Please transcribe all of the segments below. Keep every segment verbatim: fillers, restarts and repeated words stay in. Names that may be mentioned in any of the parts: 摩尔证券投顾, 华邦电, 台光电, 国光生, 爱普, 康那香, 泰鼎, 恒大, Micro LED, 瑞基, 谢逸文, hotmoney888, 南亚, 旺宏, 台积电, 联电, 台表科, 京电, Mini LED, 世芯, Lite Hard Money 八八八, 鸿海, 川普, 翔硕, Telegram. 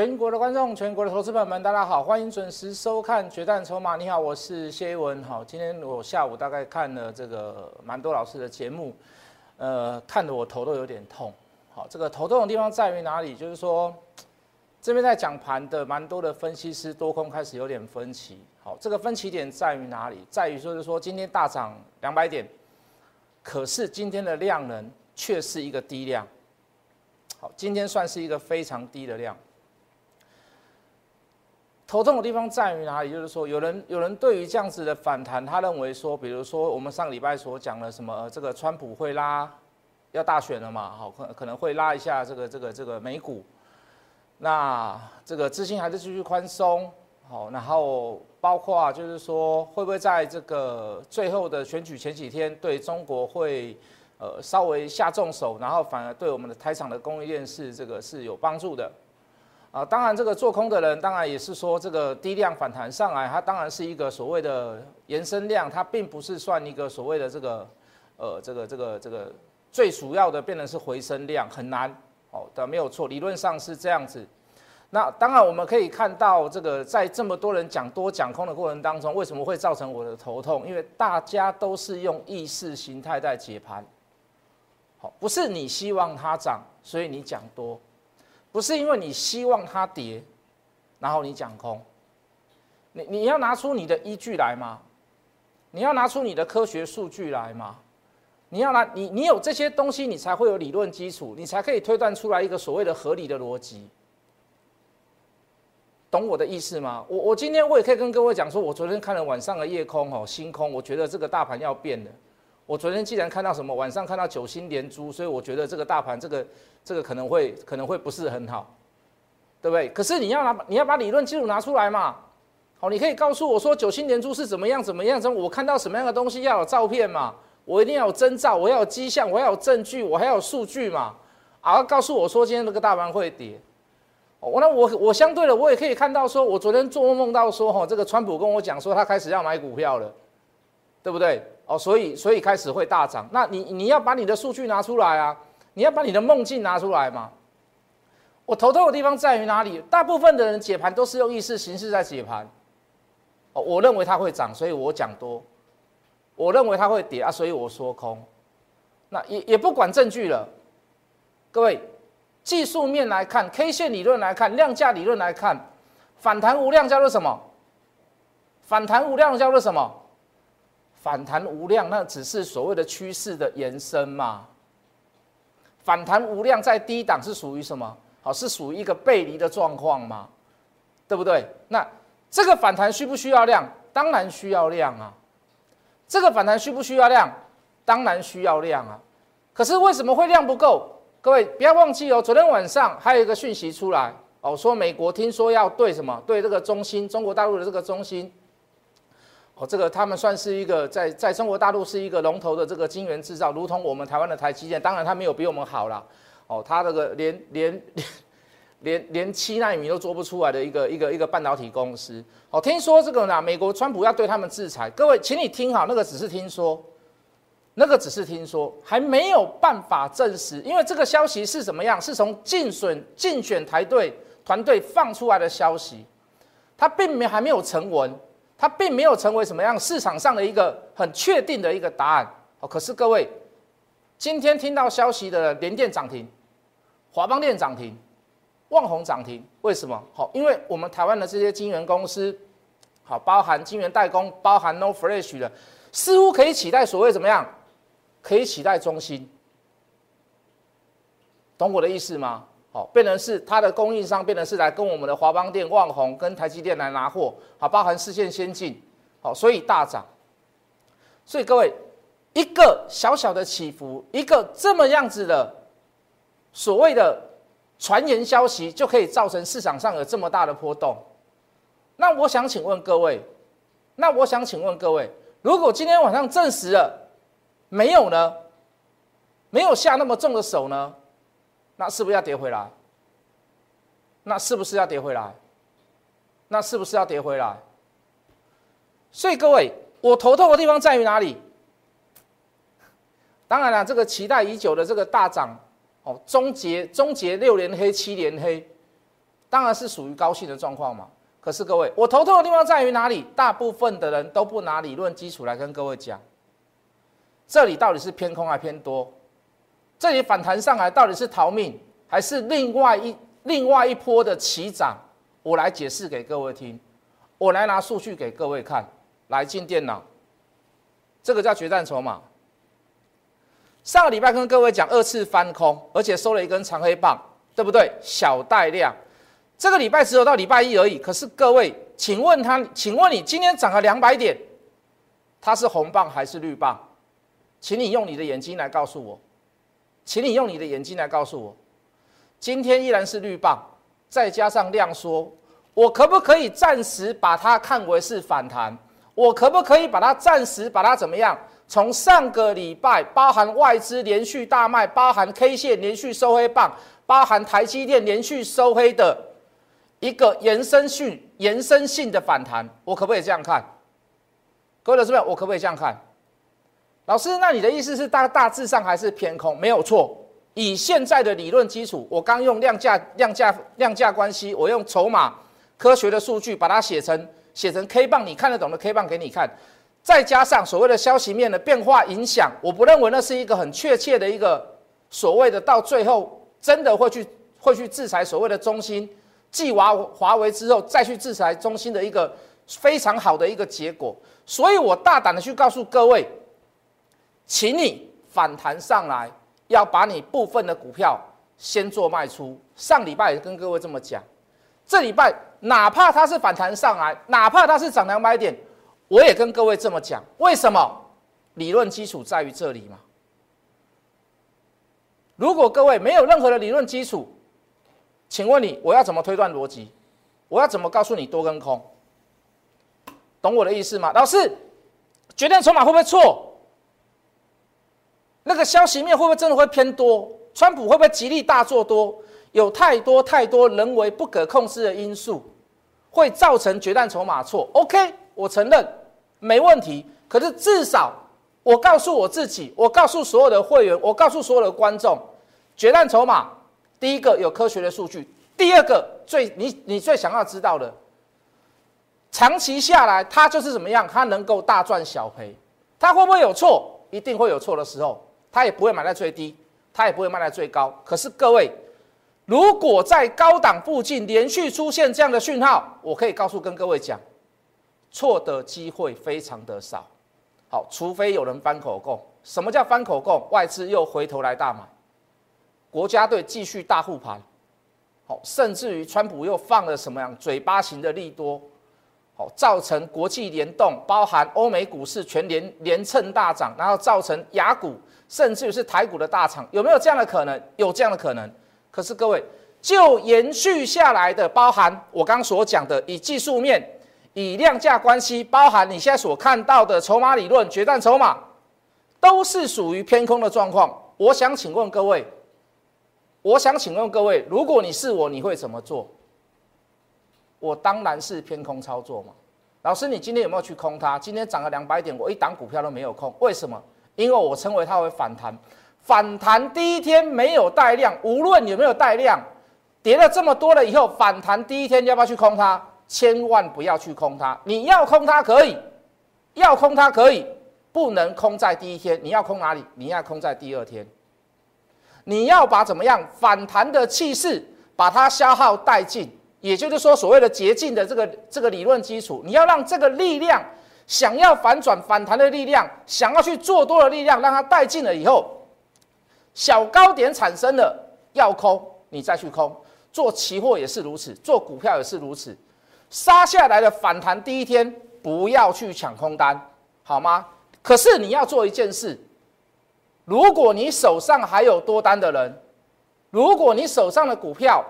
全国的观众，全国的投资朋友们，大家好，欢迎准时收看《决战筹码》。你好，我是谢一文。好，今天我下午大概看了这个蛮多老师的节目，呃，看得我头都有点痛。好，这个头痛的地方在于哪里？就是说，这边在讲盘的蛮多的分析师多空开始有点分歧。好，这个分歧点在于哪里？在于说是说今天大涨两百点，可是今天的量能却是一个低量。好，今天算是一个非常低的量。 头痛的地方在于哪里？就是说，有人有人对于这样子的反弹，他认为说，比如说我们上礼拜所讲的什么、呃，这个川普会拉，要大选了嘛，好，可可能会拉一下这个这个这个美股，那这个资金还是继续宽松，好，然后包括就是说，会不会在这个最后的选举前几天对中国会呃稍微下重手，然后反而对我们的台厂的供应链是这个是有帮助的。 啊，当然，这个做空的人当然也是说，这个低量反弹上来，它当然是一个所谓的延伸量，它并不是算一个所谓的这个，呃，这个这个这个最主要的变成是回升量，很难哦的，没有错，理论上是这样子。那当然我们可以看到，这个在这么多人讲多讲空的过程当中，为什么会造成我的头痛？因为大家都是用意识形态在解盘，好，不是你希望它涨，所以你讲多。 不是因为你希望它跌，然后你讲空，你你要拿出你的依据来嘛，你要拿出你的科学数据来嘛，你要拿你你有这些东西，你才会有理论基础，你才可以推断出来一个所谓的合理的逻辑，懂我的意思吗？我我今天我也可以跟各位讲说，我昨天看了晚上的夜空哦，星空，我觉得这个大盘要变了。 我昨天既然看到什么晚上看到九星连珠，所以我觉得这个大盘这个这个可能会可能会不是很好，对不对？可是你要拿你要把理论基础拿出来嘛，好，你可以告诉我说九星连珠是怎么样怎么样，我看到什么样的东西要有照片嘛，我一定要有征兆，我要有迹象，我要有证据，我还要有数据嘛，啊，告诉我说今天这个大盘会跌，哦，那我我相对的我也可以看到说，我昨天做梦梦到说哈、哦，这个川普跟我讲说他开始要买股票了，对不对？ 哦，所以所以开始会大涨，那你你要把你的数据拿出来啊，你要把你的梦境拿出来嘛。我头痛的地方在于哪里？大部分的人解盘都是用意识形式在解盘。哦，我认为它会涨，所以我讲多；我认为它会跌啊，所以我说空。那也也不管证据了，各位，技术面来看 ，K 线理论来看，量价理论来看，反弹无量叫做什么？反弹无量叫做什么？ 反弹无量，那只是所谓的趋势的延伸嘛。反弹无量在低档是属于什么？好，是属于一个背离的状况嘛，对不对？那这个反弹需不需要量？当然需要量啊。这个反弹需不需要量？当然需要量啊。可是为什么会量不够？各位不要忘记哦，昨天晚上还有一个讯息出来哦，说美国听说要对什么？对这个中芯，中国大陆的这个中芯。 哦，这个他们算是一个在在中国大陆是一个龙头的这个晶圆制造，如同我们台湾的台积电，当然它没有比我们好啦。哦，它这个连连连连七奈米都做不出来的一个一个一个半导体公司。哦，听说这个呢，美国川普要对他们制裁。各位，请你听好，那个只是听说，那个只是听说，还没有办法证实，因为这个消息是怎么样？是从竞选竞选台队团队放出来的消息，它并没还没有成文。 它并没有成为什么样市场上的一个很确定的一个答案哦。可是各位，今天听到消息的联电涨停、华邦电涨停、旺宏涨停，为什么？好，因为我们台湾的这些晶圆公司，好，包含晶圆代工、包含 No Flash 的，似乎可以取代所谓怎么样，可以取代中芯，懂我的意思吗？ 好，变成是它的供应商，变成是来跟我们的华邦电、旺宏跟台积电来拿货，好，包含世界先进，好，所以大涨。所以各位，一个小小的起伏，一个这么样子的所谓的传言消息，就可以造成市场上有这么大的波动。那我想请问各位，那我想请问各位，如果今天晚上证实了没有呢？没有下那么重的手呢？ 那是不是要跌回来？那是不是要跌回来？那是不是要跌回来？所以各位，我头痛的地方在于哪里？当然了，这个期待已久的这个大涨，哦，终结终结六连黑、七连黑，当然是属于高兴的状况嘛。可是各位，我头痛的地方在于哪里？大部分的人都不拿理论基础来跟各位讲，这里到底是偏空还偏多？这里反弹上来到底是逃命，还是另外一另外一波的起涨？我来解释给各位听，我来拿数据给各位看，来进电脑，这个叫决战筹码。上个礼拜跟各位讲二次翻空，而且收了一根长黑棒，对不对？小带量。这个礼拜只有到礼拜一而已，可是各位，请问他，请问你今天涨了两百点，它是红棒还是绿棒？请你用你的眼睛来告诉我，请你用你的眼睛来告诉我，今天依然是绿棒，再加上量缩，我可不可以暂时把它看为是反弹？我可不可以把它暂时把它怎么样？从上个礼拜，包含外资连续大卖，包含 K 线连续收黑棒，包含台积电连续收黑的。一个延伸性、延伸性的反弹，我可不可以这样看？各位老师们，我可不可以这样看？老师，那你的意思是大大致上还是偏空？没有错。以现在的理论基础，我刚用量价、量价、量价关系，我用筹码科学的数据把它写成写成 K 棒，你看得懂的 K 棒给你看。再加上所谓的消息面的变化影响，我不认为那是一个很确切的一个所谓的到最后真的会去会去制裁所谓的中心。继华华为之后，再去制裁中心的一个非常好的一个结果，所以我大胆的去告诉各位，请你反弹上来，要把你部分的股票先做卖出。上礼拜也跟各位这么讲，这礼拜哪怕它是反弹上来，哪怕它是涨两百点，我也跟各位这么讲。为什么？理论基础在于这里嘛。如果各位没有任何的理论基础，请问你，我要怎么推断逻辑？我要怎么告诉你多跟空？懂我的意思吗？老师，决定筹码会不会错？那个消息面会不会真的会偏多？川普会不会极力大做多？有太多太多人为不可控制的因素，会造成决定筹码错。OK， 我承认，没问题。可是至少我告诉我自己，我告诉所有的会员，我告诉所有的观众，决定筹码。第一个有科学的数据，第二个最你你最想要知道的，长期下来它就是怎么样，它能够大赚小赔，它会不会有错？一定会有错的时候，它也不会买在最低，它也不会卖在最高。可是各位，如果在高档附近连续出现这样的讯号，我可以告诉跟各位讲，错的机会非常的少。好，除非有人翻口供。什么叫翻口供？外资又回头来大买。国家队继续大护盘，甚至于川普又放了什么样嘴巴型的利多，造成国际联动，包含欧美股市全连连蹭大涨，然后造成亚股甚至于是台股的大涨，有没有这样的可能？有这样的可能。可是各位，就延续下来的，包含我刚所讲的，以技术面、以量价关系，包含你现在所看到的筹码理论、决战筹码，都是属于偏空的状况。我想请问各位。我想请问各位，如果你是我，你会怎么做？我当然是偏空操作嘛。老师，你今天有没有去空它？今天涨了两百点，我一档股票都没有空，为什么？因为我称为它为反弹。反弹第一天没有带量，无论有没有带量，跌了这么多了以后，反弹第一天要不要去空它？千万不要去空它。你要空它可以，要空它可以，不能空在第一天。你要空哪里？你要空在第二天。你要把怎么样反弹的气势把它消耗殆尽，也就是说所谓的竭尽的这个这个理论基础，你要让这个力量想要反转反弹的力量，想要去做多的力量，让它殆尽了以后，小高点产生了要空，你再去空。做期货也是如此，做股票也是如此。杀下来的反弹第一天不要去抢空单，好吗？可是你要做一件事。如果你手上还有多单的人，如果你手上的股票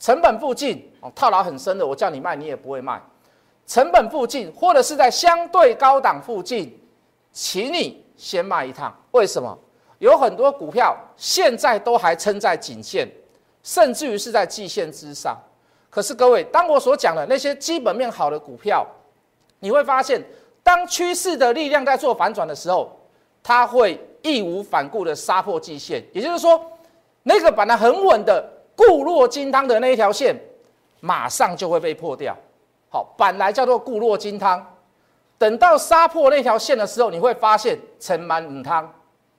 成本附近、哦、套牢很深的，我叫你卖你也不会卖。成本附近或者是在相对高档附近，请你先卖一趟。为什么？有很多股票现在都还撑在颈线，甚至于是在季线之上。可是各位，当我所讲的那些基本面好的股票，你会发现，当趋势的力量在做反转的时候，它会义无反顾的杀破季线，也就是说，那个本来很稳的固若金汤的那一条线，马上就会被破掉。好，本来叫做固若金汤，等到杀破那条线的时候，你会发现尘满母汤，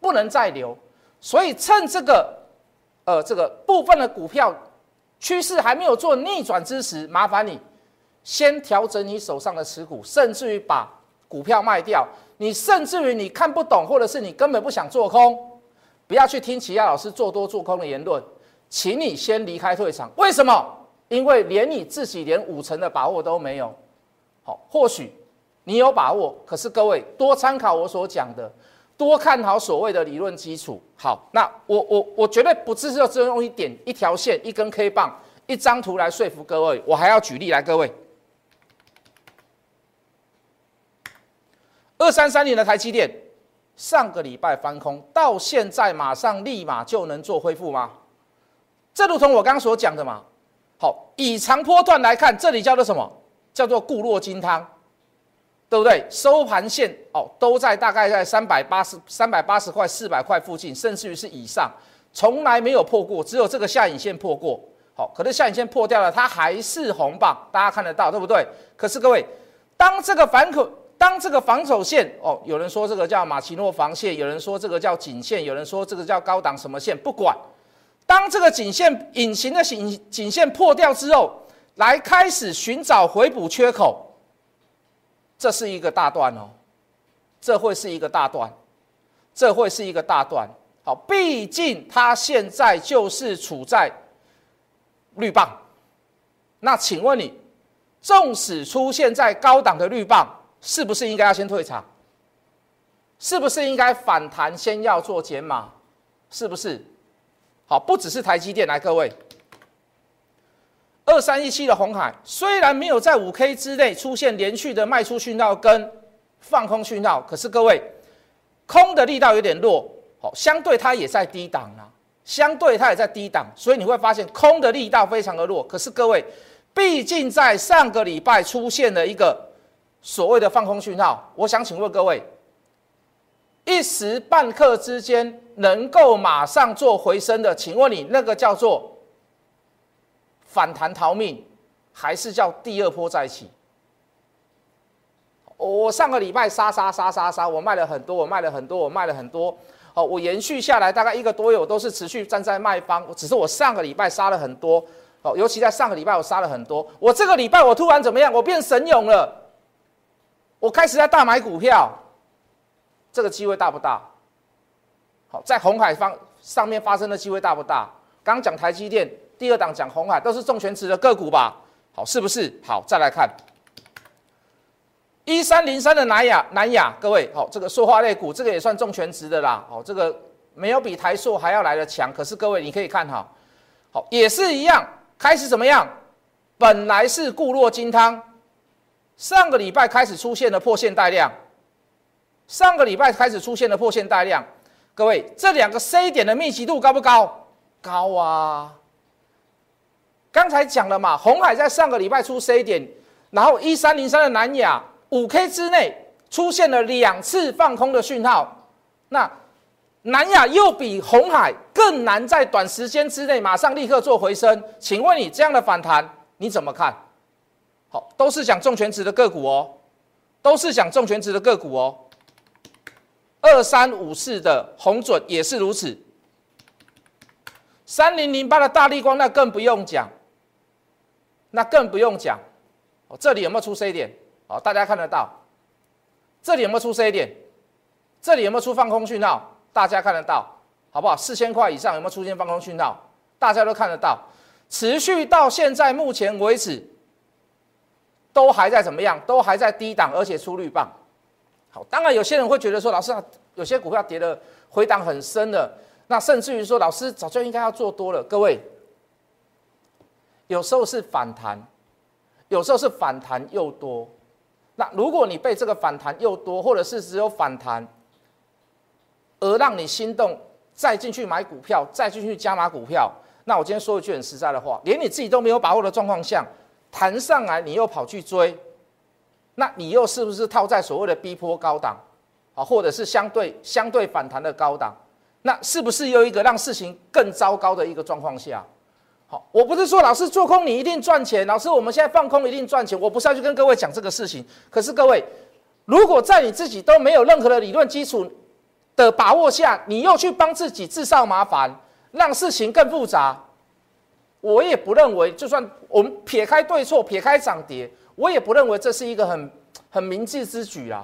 不能再留。所以趁这个呃这个部分的股票趋势还没有做逆转之时，麻烦你先调整你手上的持股，甚至于把股票卖掉。你甚至于你看不懂，或者是你根本不想做空，不要去听其他老师做多做空的言论，请你先离开退场。为什么？因为连你自己连五成的把握都没有。好，或许你有把握，可是各位多参考我所讲的，多看好所谓的理论基础。好，那我我我绝对不只是只用一点一条线、一根 K 棒、一张图来说服各位，我还要举例来各位。二三三零的台积电，上个礼拜翻空，到现在马上立马就能做恢复吗？这如同我刚刚所讲的嘛。好，以长波段来看，这里叫做什么？叫做固若金汤，对不对？收盘线哦，都在大概在三百八十、三百八十块、四百块附近，甚至于是以上，从来没有破过，只有这个下影线破过。好，可是下影线破掉了，它还是红棒，大家看得到，对不对？可是各位，当这个反口。当这个防守线哦，有人说这个叫马奇诺防线，有人说这个叫颈线，有人说这个叫高档什么线，不管。当这个颈线隐形的颈颈线破掉之后，来开始寻找回补缺口，这是一个大段哦，这会是一个大段，这会是一个大段。好，毕竟它现在就是处在绿棒。那请问你，纵使出现在高档的绿棒，是不是应该要先退场？是不是应该反弹先要做减码？是不是？好，不只是台积电，来各位，二三一七的鸿海虽然没有在五 K 之内出现连续的卖出讯号跟放空讯号，可是各位空的力道有点弱，好，相对它也在低档啦，相对它也在低档，所以你会发现空的力道非常的弱。可是各位，毕竟在上个礼拜出现了一个所谓的放空讯号，我想请问各位，一时半刻之间能够马上做回升的，请问你那个叫做反弹逃命，还是叫第二波再起？我上个礼拜杀杀杀杀杀，我卖了很多，我卖了很多，我卖了很多。哦，我延续下来大概一个多月，我都是持续站在卖方，只是我上个礼拜杀了很多。哦，尤其在上个礼拜我杀了很多，我这个礼拜我突然怎么样？我变神勇了。我开始在大买股票，这个机会大不大？好，在鸿海方上面发生的机会大不大？刚讲台积电，第二档讲鸿海，都是重权值的个股吧？好，是不是？好，再来看一三零三的南亚，南亚，各位，好，这个塑化类股，这个也算重权值的啦。好，这个没有比台塑还要来的强，可是各位你可以看好，好，也是一样，开始怎么样？本来是固若金汤。上个礼拜开始出现了破线带量，上个礼拜开始出现了破线带量，各位，这两个 C 点的密集度高不高？高啊！刚才讲了嘛，鸿海在上个礼拜出 C 点，然后一三零三的南亚五 K 之内出现了两次放空的讯号，那南亚又比鸿海更难在短时间之内马上立刻做回升，请问你这样的反弹你怎么看？好，都是讲重权值的个股哦，都是讲重权值的个股哦。二三五四的红准也是如此，三零零八的大立光那更不用讲，那更不用讲。哦，这里有没有出 C 点？哦，大家看得到，这里有没有出 C 点？这里有没有出放空讯号？大家看得到，好不好？四千块以上有没有出现放空讯号？大家都看得到，持续到现在目前为止。都还在怎么样？都还在低档，而且出绿棒。好，当然有些人会觉得说，老师、啊，有些股票跌了回档很深了，那甚至于说，老师早就应该要做多了。各位，有时候是反弹，有时候是反弹又多。那如果你被这个反弹又多，或者是只有反弹，而让你心动，再进去买股票，再进去加码股票，那我今天说一句很实在的话，连你自己都没有把握的状况下。弹上来，你又跑去追，那你又是不是套在所谓的逼迫高档啊，或者是相对相对反弹的高档？那是不是又一个让事情更糟糕的一个状况下？好，我不是说老师做空你一定赚钱，老师我们现在放空一定赚钱，我不是要去跟各位讲这个事情。可是各位，如果在你自己都没有任何的理论基础的把握下，你又去帮自己制造麻烦，让事情更复杂，我也不认为，就算我们撇开对错，撇开涨跌，我也不认为这是一个很很明智之举啦。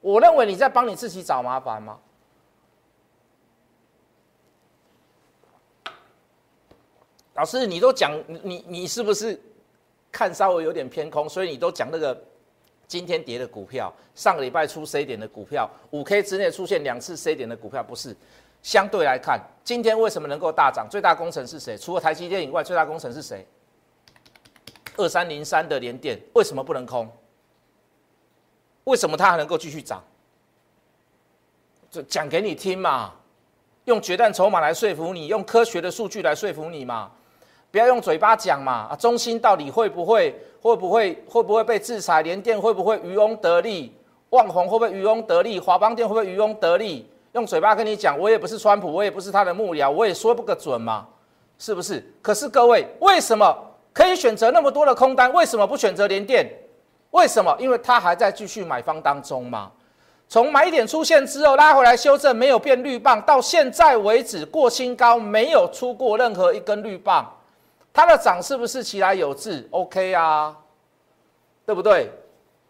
我认为你在帮你自己找麻烦吗？老师，你都讲你你是不是看稍微有点偏空，所以你都讲那个今天跌的股票，上个礼拜出 C 点的股票，五 K 之内出现两次 C 点的股票，不是？相对来看，今天为什么能够大涨？最大功臣是谁？除了台积电以外，最大功臣是谁？二三零三的联电为什么不能空？为什么它还能够继续涨？就讲给你听嘛，用决战筹码来说服你，用科学的数据来说服你嘛。不要用嘴巴讲嘛！啊，中兴到底会不会会不会会不会被制裁？联电会不会渔翁得利？旺宏会不会渔翁得利？华邦电会不会渔翁得利？用嘴巴跟你讲，我也不是川普，我也不是他的幕僚，我也说不个准嘛，是不是？可是各位，为什么可以选择那么多的空单？为什么不选择联电？为什么？因为他还在继续买方当中嘛。从买点出现之后拉回来修正，没有变绿棒，到现在为止过新高没有出过任何一根绿棒。它的涨是不是其来有致 ？OK 啊，对不对？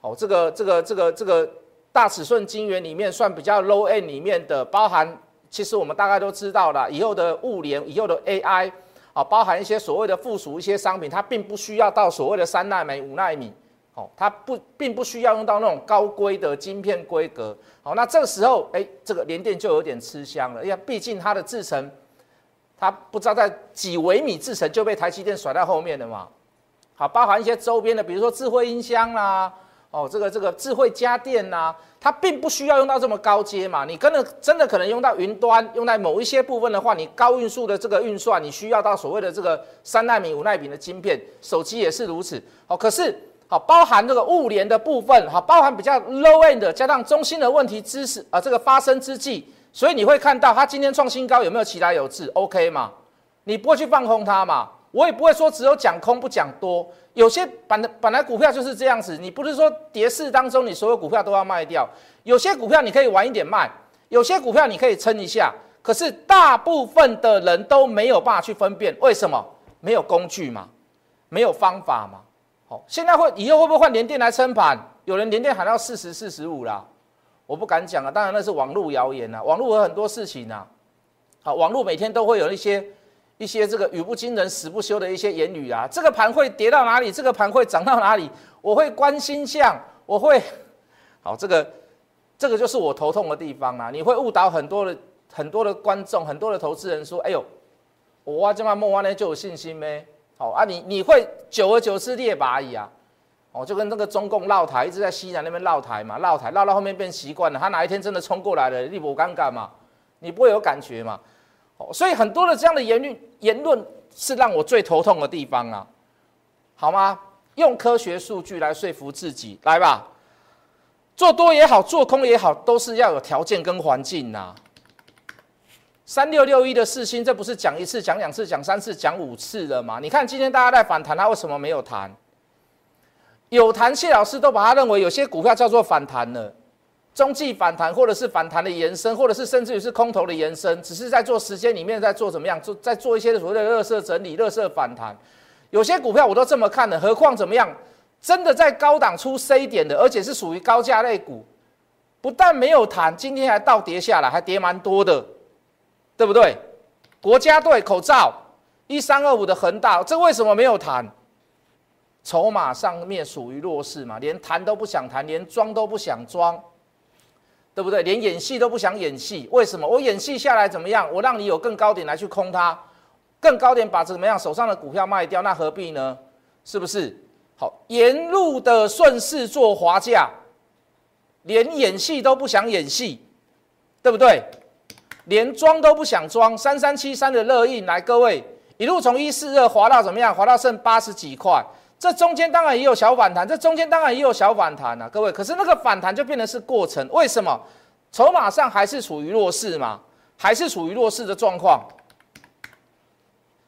哦，这个这个这个这个大尺寸晶圆里面算比较 low end 里面的，包含其实我们大概都知道了，以后的物联、以后的 A I 啊，包含一些所谓的附属一些商品，它并不需要到所谓的三奈米、五奈米，哦，它不并不需要用到那种高规的晶片规格。好，哦，那这个时候，哎，这个联电就有点吃香了，因为毕竟它的制程。它不知道在几微米制程就被台积电甩在后面了嘛？好，包含一些周边的，比如说智慧音箱啦，啊，哦，这个这个智慧家电啦，啊，它并不需要用到这么高阶嘛。你真的真的可能用到云端，用在某一些部分的话，你高运算的这个运算，你需要到所谓的这个三奈米、五奈米的晶片，手机也是如此。好，可是好，包含这个物联的部分，好，包含比较 low end 的，加上中心的问题知识啊，这个发生之际。所以你会看到它今天创新高有没有其来有致 ？OK 嘛？你不会去放空它嘛？我也不会说只有讲空不讲多。有些本来本来股票就是这样子，你不是说跌势当中你所有股票都要卖掉，有些股票你可以晚一点卖，有些股票你可以撑一下。可是大部分的人都没有办法去分辨，为什么？没有工具嘛，没有方法嘛。好，现在会以后会不会换联电来撑盘？有人联电喊到四十、四十五啦。我不敢讲啊，当然那是网络谣言啊，网络有很多事情啊，好，网络每天都会有一些一些这个语不惊人死不休的一些言语啊，这个盘会跌到哪里，这个盘会涨到哪里，我会观星象，我会，好，这个这个就是我头痛的地方啊，你会误导很多的很多的观众，很多的投资人说，哎呦，我这么梦完呢就有信心呗，好啊，你你会久而久之列拔矣啊。哦，就跟那个中共绕台，一直在西南那边绕台嘛，绕台绕到后面变习惯了。他哪一天真的冲过来了，你不尴尬嘛？你不会有感觉嘛？哦，所以很多的这样的言论言论是让我最头痛的地方啊，好吗？用科学数据来说服自己，来吧，做多也好，做空也好，都是要有条件跟环境呐，啊。三六六一的世芯，这不是讲一次、讲两次、讲三次、讲五次了嘛？你看今天大家在反弹，它为什么没有弹？有谈谢老师都把他认为有些股票叫做反弹了，中继反弹或者是反弹的延伸，或者是甚至于是空头的延伸，只是在做时间里面在做怎么样，做在做一些所谓的垃圾整理、垃圾反弹。有些股票我都这么看了，何况怎么样，真的在高档出 C 点的，而且是属于高价类股，不但没有弹，今天还倒跌下来，还跌蛮多的，对不对？国家队口罩一三二五的恒大，这为什么没有弹？筹码上面属于弱势嘛，连谈都不想谈，连装都不想装，对不对？连演戏都不想演戏，为什么？我演戏下来怎么样？我让你有更高点来去空它，更高点把怎么样手上的股票卖掉，那何必呢？是不是？好，沿路的顺势做滑价，连演戏都不想演戏，对不对？连装都不想装。三三七三的热映来，各位一路从一四二滑到怎么样？滑到剩八十几块。这中间当然也有小反弹，这中间当然也有小反弹啊，各位。可是那个反弹就变成是过程，为什么？筹码上还是处于弱势嘛，还是处于弱势的状况。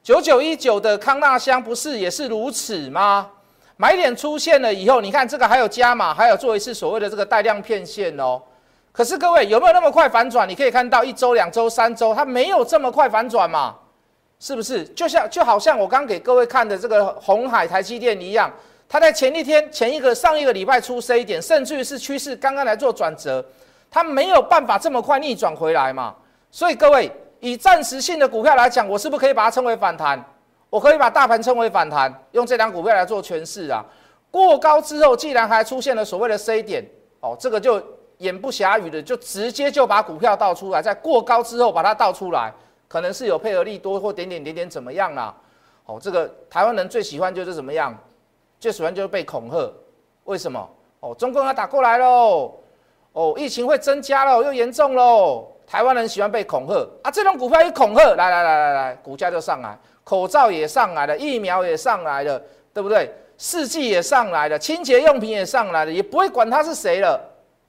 九九一九的康那香不是也是如此吗？买点出现了以后，你看这个还有加码，还有做一次所谓的这个带量骗线哦。可是各位有没有那么快反转？你可以看到一周、两周、三周，它没有这么快反转嘛，是不是？就像就好像我刚给各位看的这个鸿海、台积电一样，它在前一天、前一个上一个礼拜出 C 点，甚至于是趋势刚刚来做转折，它没有办法这么快逆转回来嘛。所以各位以暂时性的股票来讲，我是不是可以把它称为反弹？我可以把大盘称为反弹，用这两股票来做诠释啊。过高之后，既然还出现了所谓的 C 点，哦，这个就眼不暇语的，就直接就把股票倒出来，在过高之后把它倒出来，可能是有配合利多或点点点点怎么样啦。哦，这个台湾人最喜欢就是怎么样，最喜欢就是被恐吓。为什么？哦，中共要打过来喽，哦，疫情会增加喽，又严重喽。台湾人喜欢被恐吓啊，这种股票一恐吓，来来来来来，股价就上来。口罩也上来了，疫苗也上来了，对不对？试剂也上来了，清洁用品也上来了，也不会管他是谁了。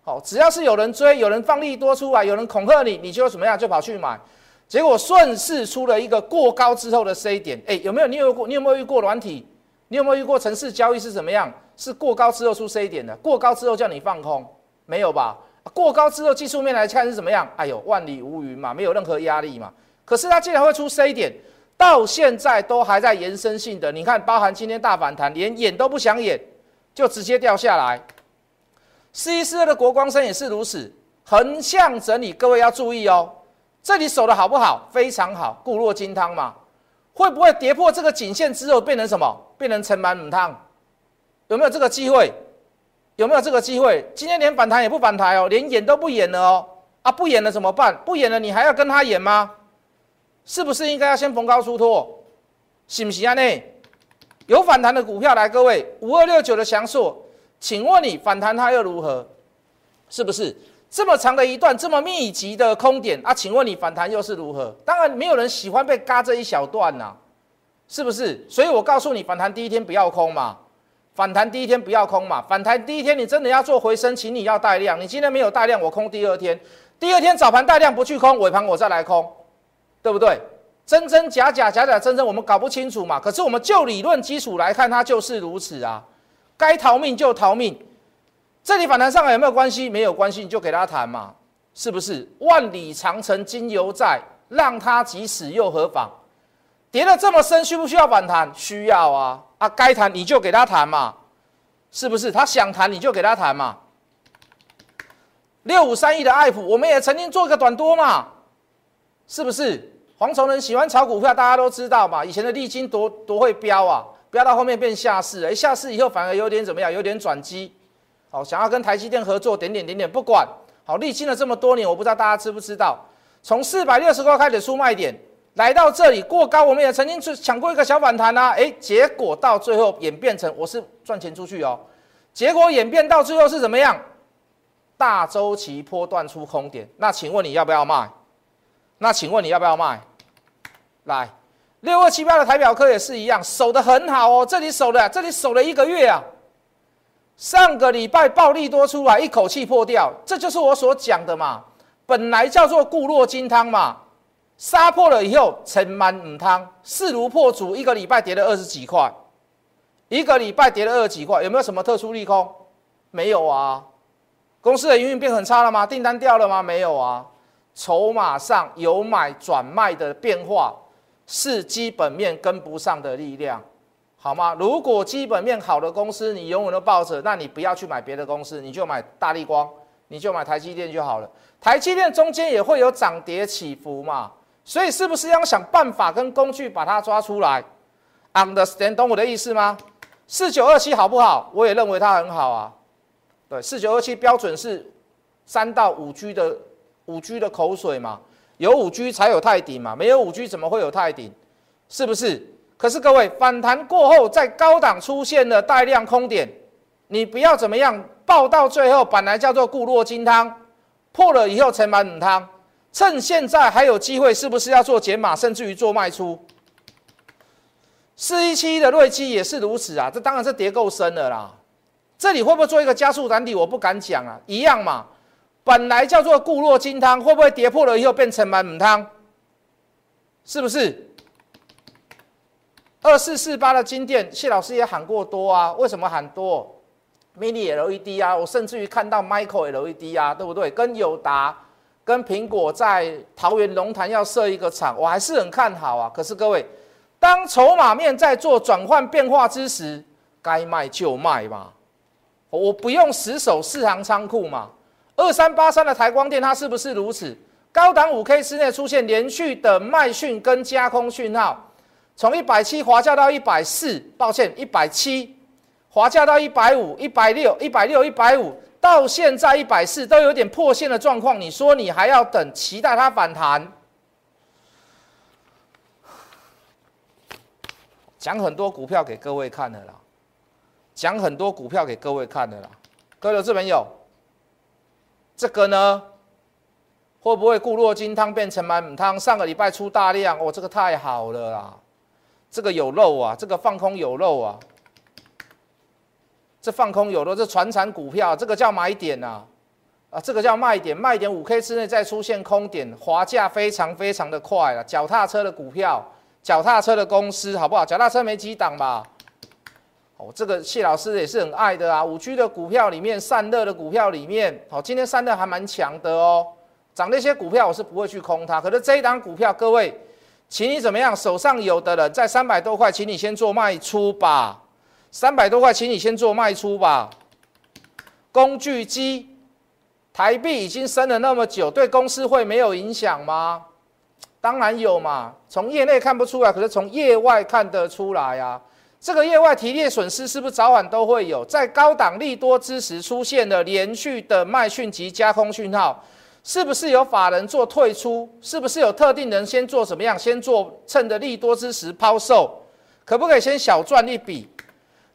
好、哦，只要是有人追，有人放利多出来，有人恐吓你，你就怎么样就跑去买，结果顺势出了一个过高之后的 C 点。哎，有没有？你有过？你有没有遇过软体？你有没有遇过程式交易是怎么样？是过高之后出 C 点的，过高之后叫你放空，没有吧？过高之后技术面来看是怎么样？哎呦，万里无云嘛，没有任何压力嘛。可是它竟然会出 C 点。到现在都还在延伸性的，你看，包含今天大反弹，连演都不想演，就直接掉下来。四一四二的国光生也是如此，横向整理，各位要注意哦。这里守的好不好？非常好，固若金汤嘛。会不会跌破这个颈线之后变成什么？变成陈满母汤？有没有这个机会？有没有这个机会？今天连反弹也不反弹哦，连演都不演了哦。啊，不演了怎么办？不演了，你还要跟他演吗？是不是应该要先逢高出脱？是不是啊？呢，有反弹的股票来，各位五二六九的翔硕，请问你反弹它又如何？是不是这么长的一段这么密集的空点啊？请问你反弹又是如何？当然没有人喜欢被嘎这一小段呐、啊，是不是？所以我告诉你，反弹第一天不要空嘛，反弹第一天不要空嘛，反弹第一天你真的要做回升，请你要带量，你今天没有带量，我空第二天，第二天早盘带量不去空，尾盘我再来空。对不对？真真假假，假假真真，我们搞不清楚嘛。可是我们就理论基础来看，它就是如此啊。该逃命就逃命，这里反弹上来有没有关系？没有关系，你就给它谈嘛，是不是？万里长城今犹在，让它即死又何妨？跌得这么深，需不需要反弹？需要啊！啊，该谈你就给它谈嘛，是不是？他想谈你就给它谈嘛。六五三一的爱普，我们也曾经做个短多嘛，是不是？黄崇仁喜欢炒股票，大家都知道嘛。以前的利金多多会飙啊，飙到后面变下市了，哎，下市以后反而有点怎么样？有点转机，好、哦，想要跟台积电合作，点点点点，不管好，历经了这么多年，我不知道大家知不知道，从四百六十块开始出卖点，来到这里过高，我们也曾经抢过一个小反弹啊，哎，结果到最后演变成我是赚钱出去哦，结果演变到最后是怎么样？大周期波段出空点，那请问你要不要卖？那请问你要不要卖？来，六二七八的台表科也是一样，守得很好哦。这里守了，这里守了一个月啊。上个礼拜暴利多出来，一口气破掉，这就是我所讲的嘛。本来叫做固若金汤嘛，杀破了以后，尘满母汤，势如破竹。一个礼拜跌了二十几块，一个礼拜跌了二十几块，有没有什么特殊利空？没有啊。公司的营运变很差了吗？订单掉了吗？没有啊。筹码上有买转卖的变化，是基本面跟不上的力量，好吗？如果基本面好的公司你永远都抱着，那你不要去买别的公司，你就买大立光，你就买台积电就好了。台积电中间也会有涨跌起伏嘛，所以是不是要想办法跟工具把它抓出来 ？Understand 懂我的意思吗？四九二七好不好？我也认为它很好啊。对，四九二七标准是三到五 G 的。五 G 的口水嘛，有五 G 才有泰鼎嘛，没有五 G 怎么会有泰鼎？是不是？可是各位反弹过后，在高档出现了带量空点，你不要怎么样，爆到最后本来叫做固若金汤，破了以后盛满母汤，趁现在还有机会，是不是要做减码，甚至于做卖出？四一七的瑞基也是如此啊，这当然是跌够深了啦，这里会不会做一个加速打底？我不敢讲啊，一样嘛。本来叫做固若金汤，会不会跌破了以后变成满母汤？是不是？二四四八的京电，谢老师也喊过多啊，为什么喊多 ？Mini L E D 啊，我甚至于看到 Micro L E D 啊，对不对？跟友达、跟苹果在桃园龙潭要设一个厂，我还是很看好啊。可是各位，当筹码面在做转换变化之时，该卖就卖嘛，我不用死守四行仓库嘛。二三八三的台光电，它是不是如此？高档 五 K 之内出现连续的卖讯跟加空讯号。从一百七滑价到一百四，抱歉 ,一百七 滑价到 一百五十、一百六十、一百六十、一百五十, 到现在一百四都有点破线的状况，你说你还要等期待它反弹？讲很多股票给各位看了啦，讲很多股票给各位看了啦。各位投资朋友，这个呢会不会固若金汤变成满母汤？上个礼拜出大量哦，这个太好了啦。这个有肉啊，这个放空有肉啊，这放空有肉，这传产股票，这个叫买点啊，啊，这个叫卖点，卖点 五 K 之内再出现空点，滑价非常非常的快了。脚踏车的股票，脚踏车的公司好不好？脚踏车没几档吧？哦，这个谢老师也是很爱的啊。五 G 的股票里面，散热的股票里面，好、哦，今天散热还蛮强的哦。涨那些股票我是不会去空它，可是这一档股票，各位。请你怎么样？手上有的人在三百多块，请你先做卖出吧。三百多块，请你先做卖出吧。工具机，台币已经升了那么久，对公司会没有影响吗？当然有嘛。从业内看不出来，可是从业外看得出来啊。这个业外提列损失是不是早晚都会有？在高档利多之时出现了连续的卖讯及加空讯号。是不是有法人做退出？是不是有特定人先做怎么样？先做趁着利多之时抛售，可不可以先小赚一笔？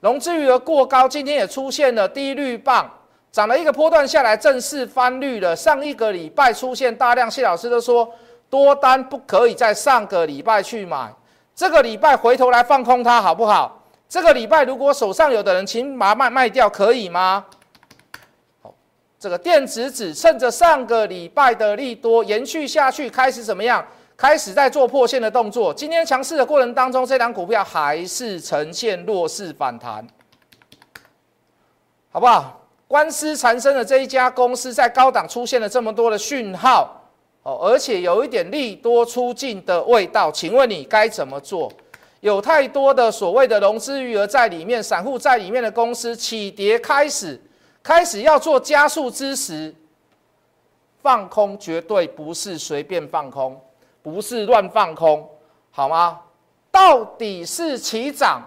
融资余额过高，今天也出现了低绿棒，涨了一个波段下来，正式翻绿了。上一个礼拜出现大量，谢老师都说多单不可以在上个礼拜去买，这个礼拜回头来放空它好不好？这个礼拜如果手上有的人，请把它卖卖掉，可以吗？这个电子指趁着上个礼拜的利多延续下去，开始怎么样？开始在做破线的动作。今天强势的过程当中，这档股票还是呈现弱势反弹，好不好？官司缠身的这一家公司，在高档出现了这么多的讯号、哦、而且有一点利多出尽的味道，请问你该怎么做？有太多的所谓的融资余额在里面，散户在里面的公司起跌开始。开始要做加速之时，放空绝对不是随便放空，不是乱放空，好吗？到底是起涨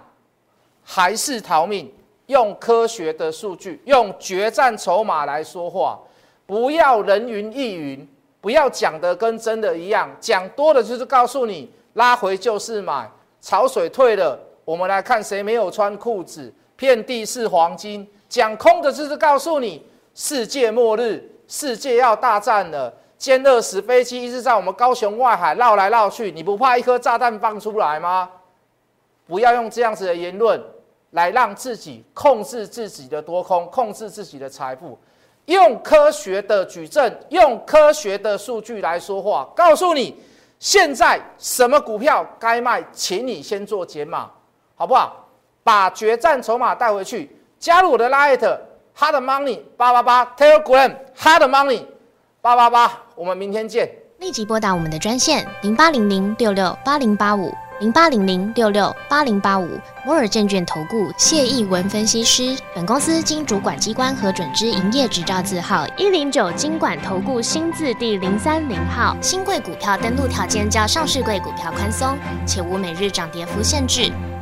还是逃命？用科学的数据，用决战筹码来说话，不要人云亦云，不要讲的跟真的一样，讲多的就是告诉你拉回就是买，潮水退了，我们来看谁没有穿裤子，遍地是黄金。讲空的就是告诉你世界末日，世界要大战了。歼二十飞机一直在我们高雄外海绕来绕去，你不怕一颗炸弹放出来吗？不要用这样子的言论来让自己控制自己的多空，控制自己的财富。用科学的举证，用科学的数据来说话，告诉你现在什么股票该卖，请你先做减码，好不好？把决战筹码带回去。加入我的 Lite Hard Money 八八八 Telegram Hard Money 八八八，我们明天见。立即拨打我们的专线零八零零六六八零八五零八零零六六八零八五摩尔证券投顾谢逸文分析师。本公司经主管机关核准之营业执照字号一零九金管投顾新字第零三零号。新贵股票登录条件较上市贵股票宽松，且无每日涨跌幅限制。